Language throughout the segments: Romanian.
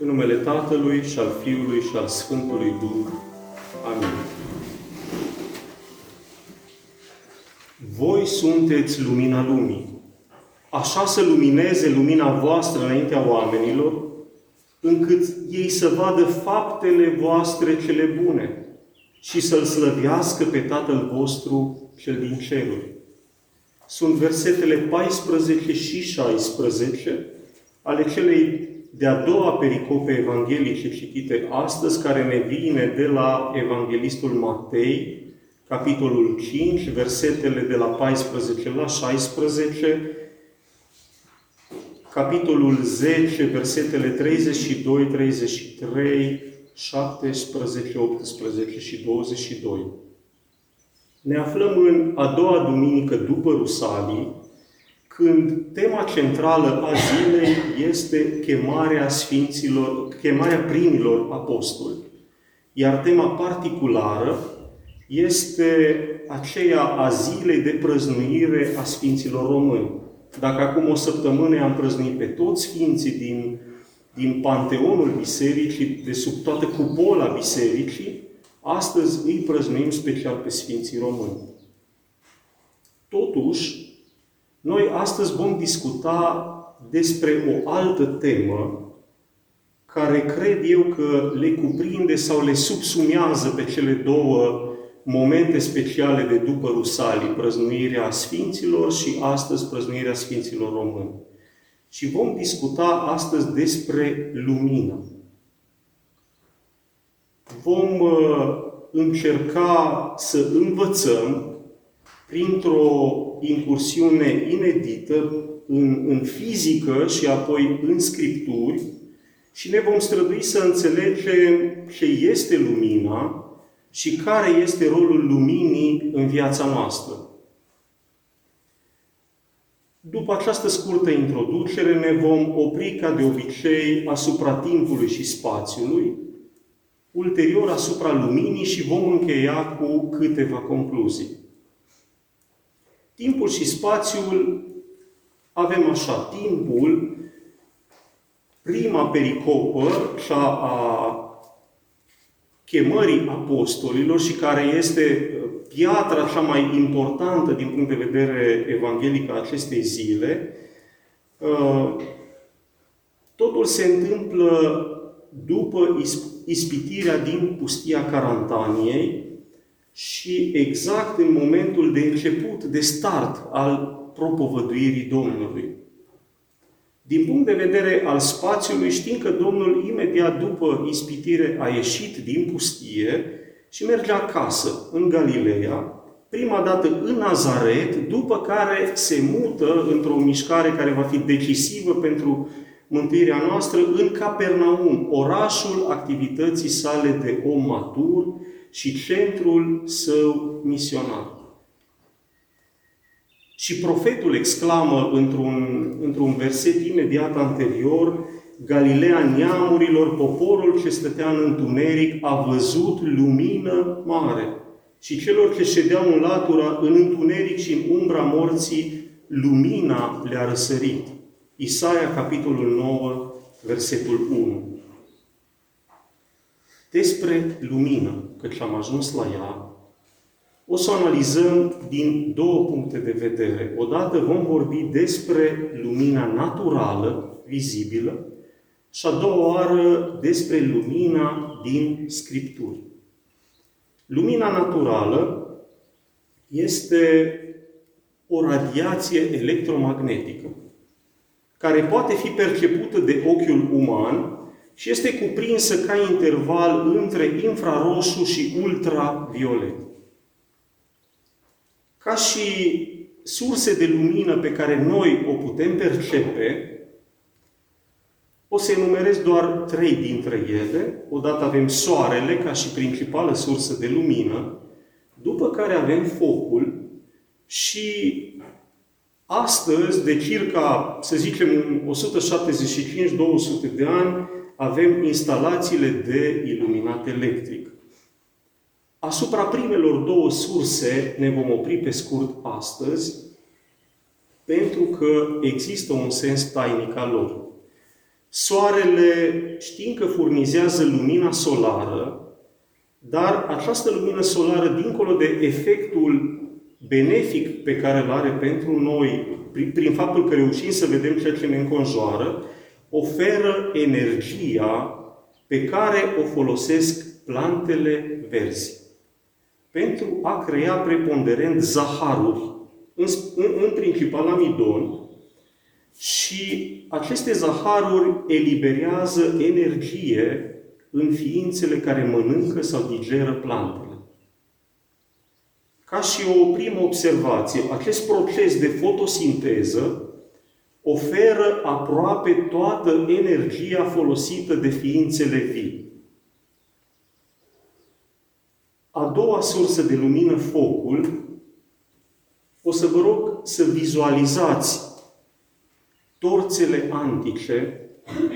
În numele Tatălui și al Fiului și al Sfântului Duh. Amin. Voi sunteți lumina lumii. Așa să lumineze lumina voastră înaintea oamenilor, încât ei să vadă faptele voastre cele bune și să-L slăvească pe Tatăl vostru cel din ceruri. Sunt versetele 14 și 16 ale celei de-a doua pericope evanghelice citite astăzi, care ne vine de la Evanghelistul Matei, capitolul 5, versetele de la 14 la 16, capitolul 10, versetele 32, 33, 17, 18 și 22. Ne aflăm în a doua duminică după Rusalii, când tema centrală a zilei este chemarea primilor apostoli. Iar tema particulară este aceea a zilei de prăznuire a Sfinților Români. Dacă acum o săptămână am prăznuit pe toți Sfinții din Panteonul Bisericii, de sub toată cupola Bisericii, astăzi îi prăznuim special pe Sfinții Români. Totuși, noi astăzi vom discuta despre o altă temă care cred eu că le cuprinde sau le subsumează pe cele două momente speciale de după Rusalii, prăznuirea Sfinților și astăzi prăznuirea Sfinților Români. Și vom discuta astăzi despre lumină. Vom încerca să învățăm printr-o incursiune inedită în fizică și apoi în Scripturi și ne vom strădui să înțelegem ce este lumina și care este rolul luminii în viața noastră. După această scurtă introducere ne vom opri ca de obicei asupra timpului și spațiului, ulterior asupra luminii și vom încheia cu câteva concluzii. Timpul și spațiul avem așa. Timpul, prima pericopă, cea a chemării apostolilor și care este piatra cea mai importantă din punct de vedere evanghelic a acestei zile, totul se întâmplă după ispitirea din pustia Carantaniei, și exact în momentul de început, de start al propovăduirii Domnului. Din punct de vedere al spațiului, știm că Domnul imediat după ispitire a ieșit din pustie și merge acasă, în Galileea, prima dată în Nazaret, după care se mută într-o mișcare care va fi decisivă pentru mântuirea noastră în Capernaum, orașul activității sale de om matur și centrul său misional. Și profetul exclamă într-un verset imediat anterior: Galileea neamurilor, poporul ce stătea în întuneric a văzut lumină mare. Și celor ce ședeau în latura, în întuneric și în umbra morții, lumina le-a răsărit. Isaia, capitolul 9, versetul 1. Despre lumină, căci am ajuns la ea, o să o analizăm din două puncte de vedere. Odată vom vorbi despre lumina naturală, vizibilă, și a doua oară despre lumina din Scripturi. Lumina naturală este o radiație electromagnetică, care poate fi percepută de ochiul uman, și este cuprinsă ca interval între infraroșu și ultraviolet. Ca și surse de lumină pe care noi o putem percepe, o să enumerez doar trei dintre ele. Odată avem soarele ca și principală sursă de lumină, după care avem focul și astăzi, de circa, să zicem, 175-200 de ani, avem instalațiile de iluminat electric. Asupra primelor două surse ne vom opri pe scurt astăzi, pentru că există un sens tainic al lor. Soarele știm că furnizează lumina solară, dar această lumină solară, dincolo de efectul benefic pe care îl are pentru noi, prin faptul că reușim să vedem ceea ce ne înconjoară, oferă energia pe care o folosesc plantele verzi pentru a crea preponderent zaharuri, în principal amidon, și aceste zaharuri eliberează energie în ființele care mănâncă sau digeră plantele. Ca și o primă observație, acest proces de fotosinteză oferă aproape toată energia folosită de ființele vii. A doua sursă de lumină, focul, o să vă rog să vizualizați torțele antice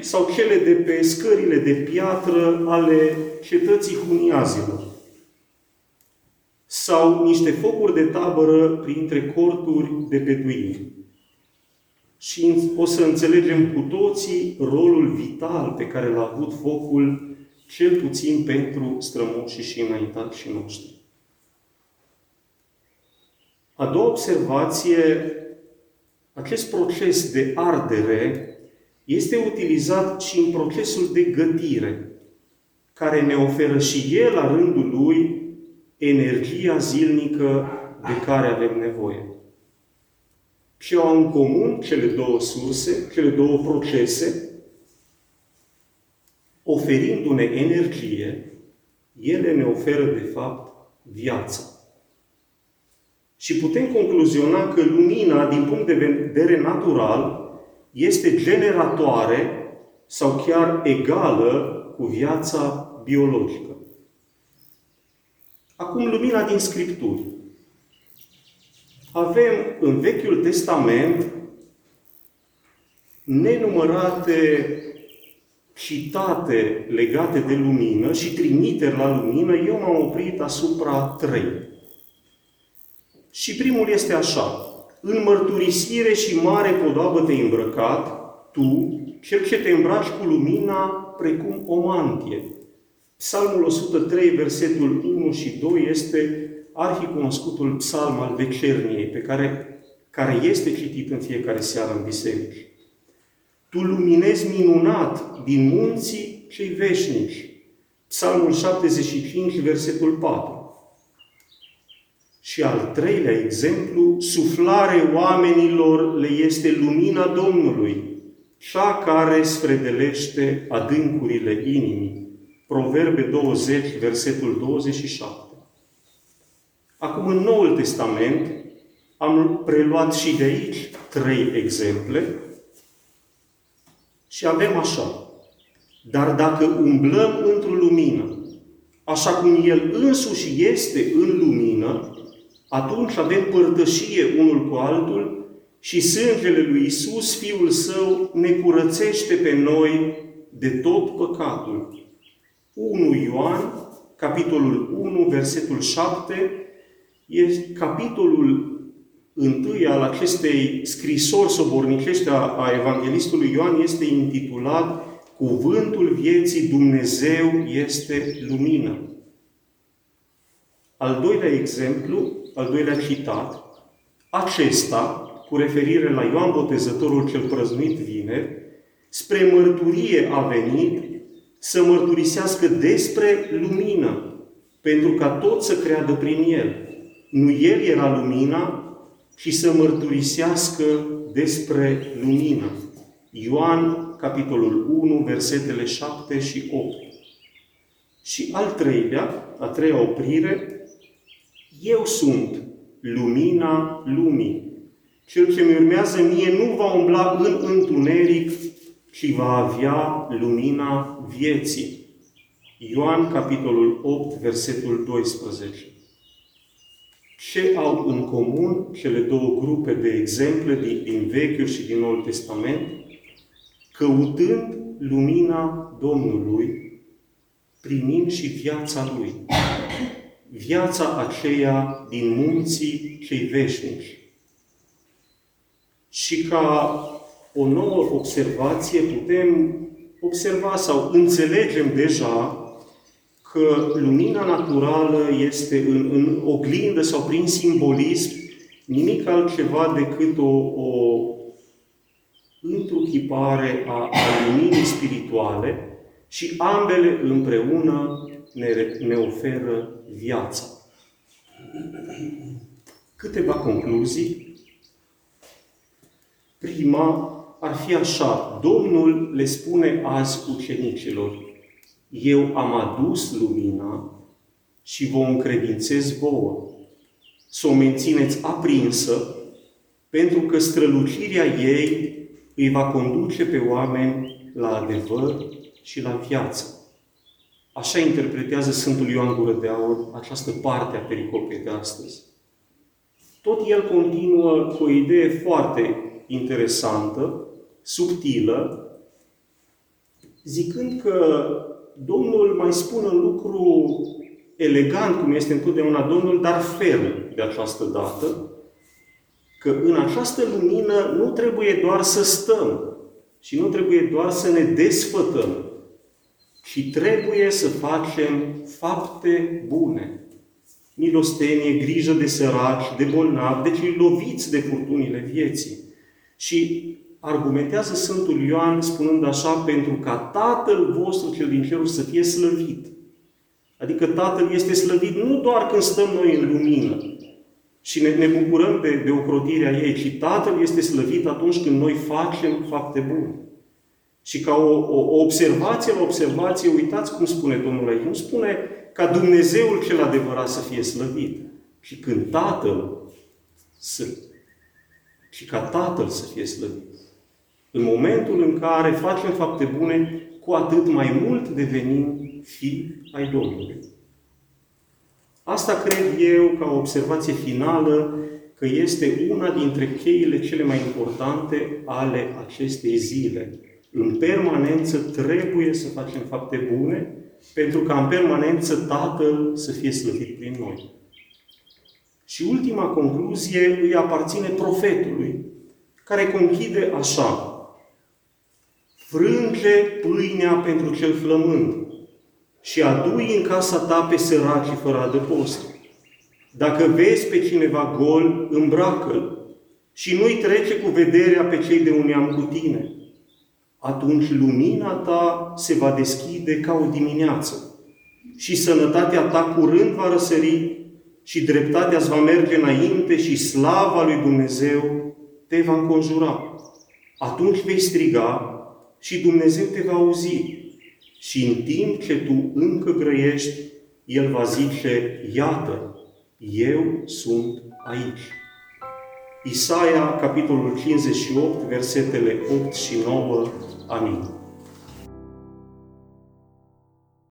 sau cele de pe scările de piatră ale cetății huniazilor. Sau niște focuri de tabără printre corturi de beduini. Și o să înțelegem cu toții rolul vital pe care l-a avut focul, cel puțin pentru strămoșii și înaintașii noștri. A doua observație, acest proces de ardere este utilizat și în procesul de gătire, care ne oferă și el, la rândul lui, energia zilnică de care avem nevoie. Și au în comun cele două surse, cele două procese, oferindu-ne energie, ele ne oferă, de fapt, viața. Și putem concluziona că lumina, din punct de vedere natural, este generatoare sau chiar egală cu viața biologică. Acum, lumina din Scripturi. Avem în Vechiul Testament nenumărate citate legate de lumină și trimiteri la lumină. Eu m-am oprit asupra 3. Și primul este așa. În mărturisire și mare podoabă te-ai îmbrăcat, tu, cel ce te îmbraci cu lumina precum o mantie. Psalmul 103, versetul 1 și 2 este arhicunoscutul psalm al vecerniei, care este citit în fiecare seară în biserici. Tu luminezi minunat din munții cei veșnici. Psalmul 75, versetul 4. Și al treilea exemplu, suflare oamenilor le este lumina Domnului, cea care sfredelește adâncurile inimii. Proverbe 20, versetul 27. Acum, în Noul Testament, am preluat și de aici 3 exemple și avem așa. Dar dacă umblăm într-o lumină, așa cum El însuși este în lumină, atunci avem părtășie unul cu altul și sângele lui Iisus, Fiul Său, ne curățește pe noi de tot păcatul. 1 Ioan, capitolul 1, versetul 7, este capitolul 1 al acestei scrisori sobornicești a evanghelistului Ioan, este intitulat Cuvântul vieții, Dumnezeu este lumină. Al doilea exemplu, al doilea citat, acesta, cu referire la Ioan Botezătorul cel prăznuit vineri, spre mărturie a venit să mărturisească despre lumină, pentru ca toți să creadă prin el. Nu el era lumina, ci să mărturisească despre lumină. Ioan, capitolul 1, versetele 7 și 8. Și a treia oprire, eu sunt lumina lumii. Cel ce mi urmează mie nu va umbla în întuneric, ci va avea lumina vieții. Ioan, capitolul 8, versetul 12. Ce au în comun cele două grupe de exemple din Vechiul și din Noul Testament? Căutând lumina Domnului, primim și viața Lui. Viața aceea din munții cei veșnici. Și ca o nouă observație putem observa sau înțelegem deja că lumina naturală este în oglindă sau prin simbolism nimic altceva decât o întruchipare a luminii spirituale și ambele împreună ne oferă viața. Câteva concluzii. Prima ar fi așa. Domnul le spune azi ucenicilor: eu am adus lumina și vă încredințez vouă. Să o mențineți aprinsă, pentru că strălucirea ei îi va conduce pe oameni la adevăr și la viață. Așa interpretează Sfântul Ioan Gură de Aur această parte a pericolului de astăzi. Tot el continuă cu o idee foarte interesantă, subtilă, zicând că Domnul mai spune un lucru elegant, cum este întotdeauna Domnul, dar ferm de această dată, că în această lumină nu trebuie doar să stăm și nu trebuie doar să ne desfătăm, ci trebuie să facem fapte bune. Milostenie, grijă de săraci, de bolnavi, de cei loviți de furtunile vieții. Și argumentează Sfântul Ioan spunând așa: pentru ca Tatăl vostru cel din ceruri să fie slăvit. Adică Tatăl este slăvit nu doar când stăm noi în lumină și ne bucurăm de ocrotirea ei, ci Tatăl este slăvit atunci când noi facem fapte bune. Și ca o observație la observație, uitați cum spune Domnul aici. Nu spune ca Dumnezeul cel adevărat să fie slăvit, ci când Tatăl să fie slăvit. În momentul în care facem fapte bune, cu atât mai mult devenim fii ai Domnului. Asta cred eu, ca o observație finală, că este una dintre cheile cele mai importante ale acestei zile. În permanență trebuie să facem fapte bune, pentru ca în permanență Tatăl să fie slăvit prin noi. Și ultima concluzie îi aparține profetului, care conchide așa: frânge pâinea pentru cel flămând și adu-i în casa ta pe săracii fără adăpost. Dacă vezi pe cineva gol, îmbracă-l și nu-i trece cu vederea pe cei de un neam cu tine. Atunci lumina ta se va deschide ca o dimineață și sănătatea ta curând va răsări și dreptatea îți va merge înainte și slava lui Dumnezeu te va înconjura. Atunci vei striga și Dumnezeu te va auzi. Și în timp ce tu încă grăiești, El va zice: iată, eu sunt aici. Isaia, capitolul 58, versetele 8 și 9. Amin.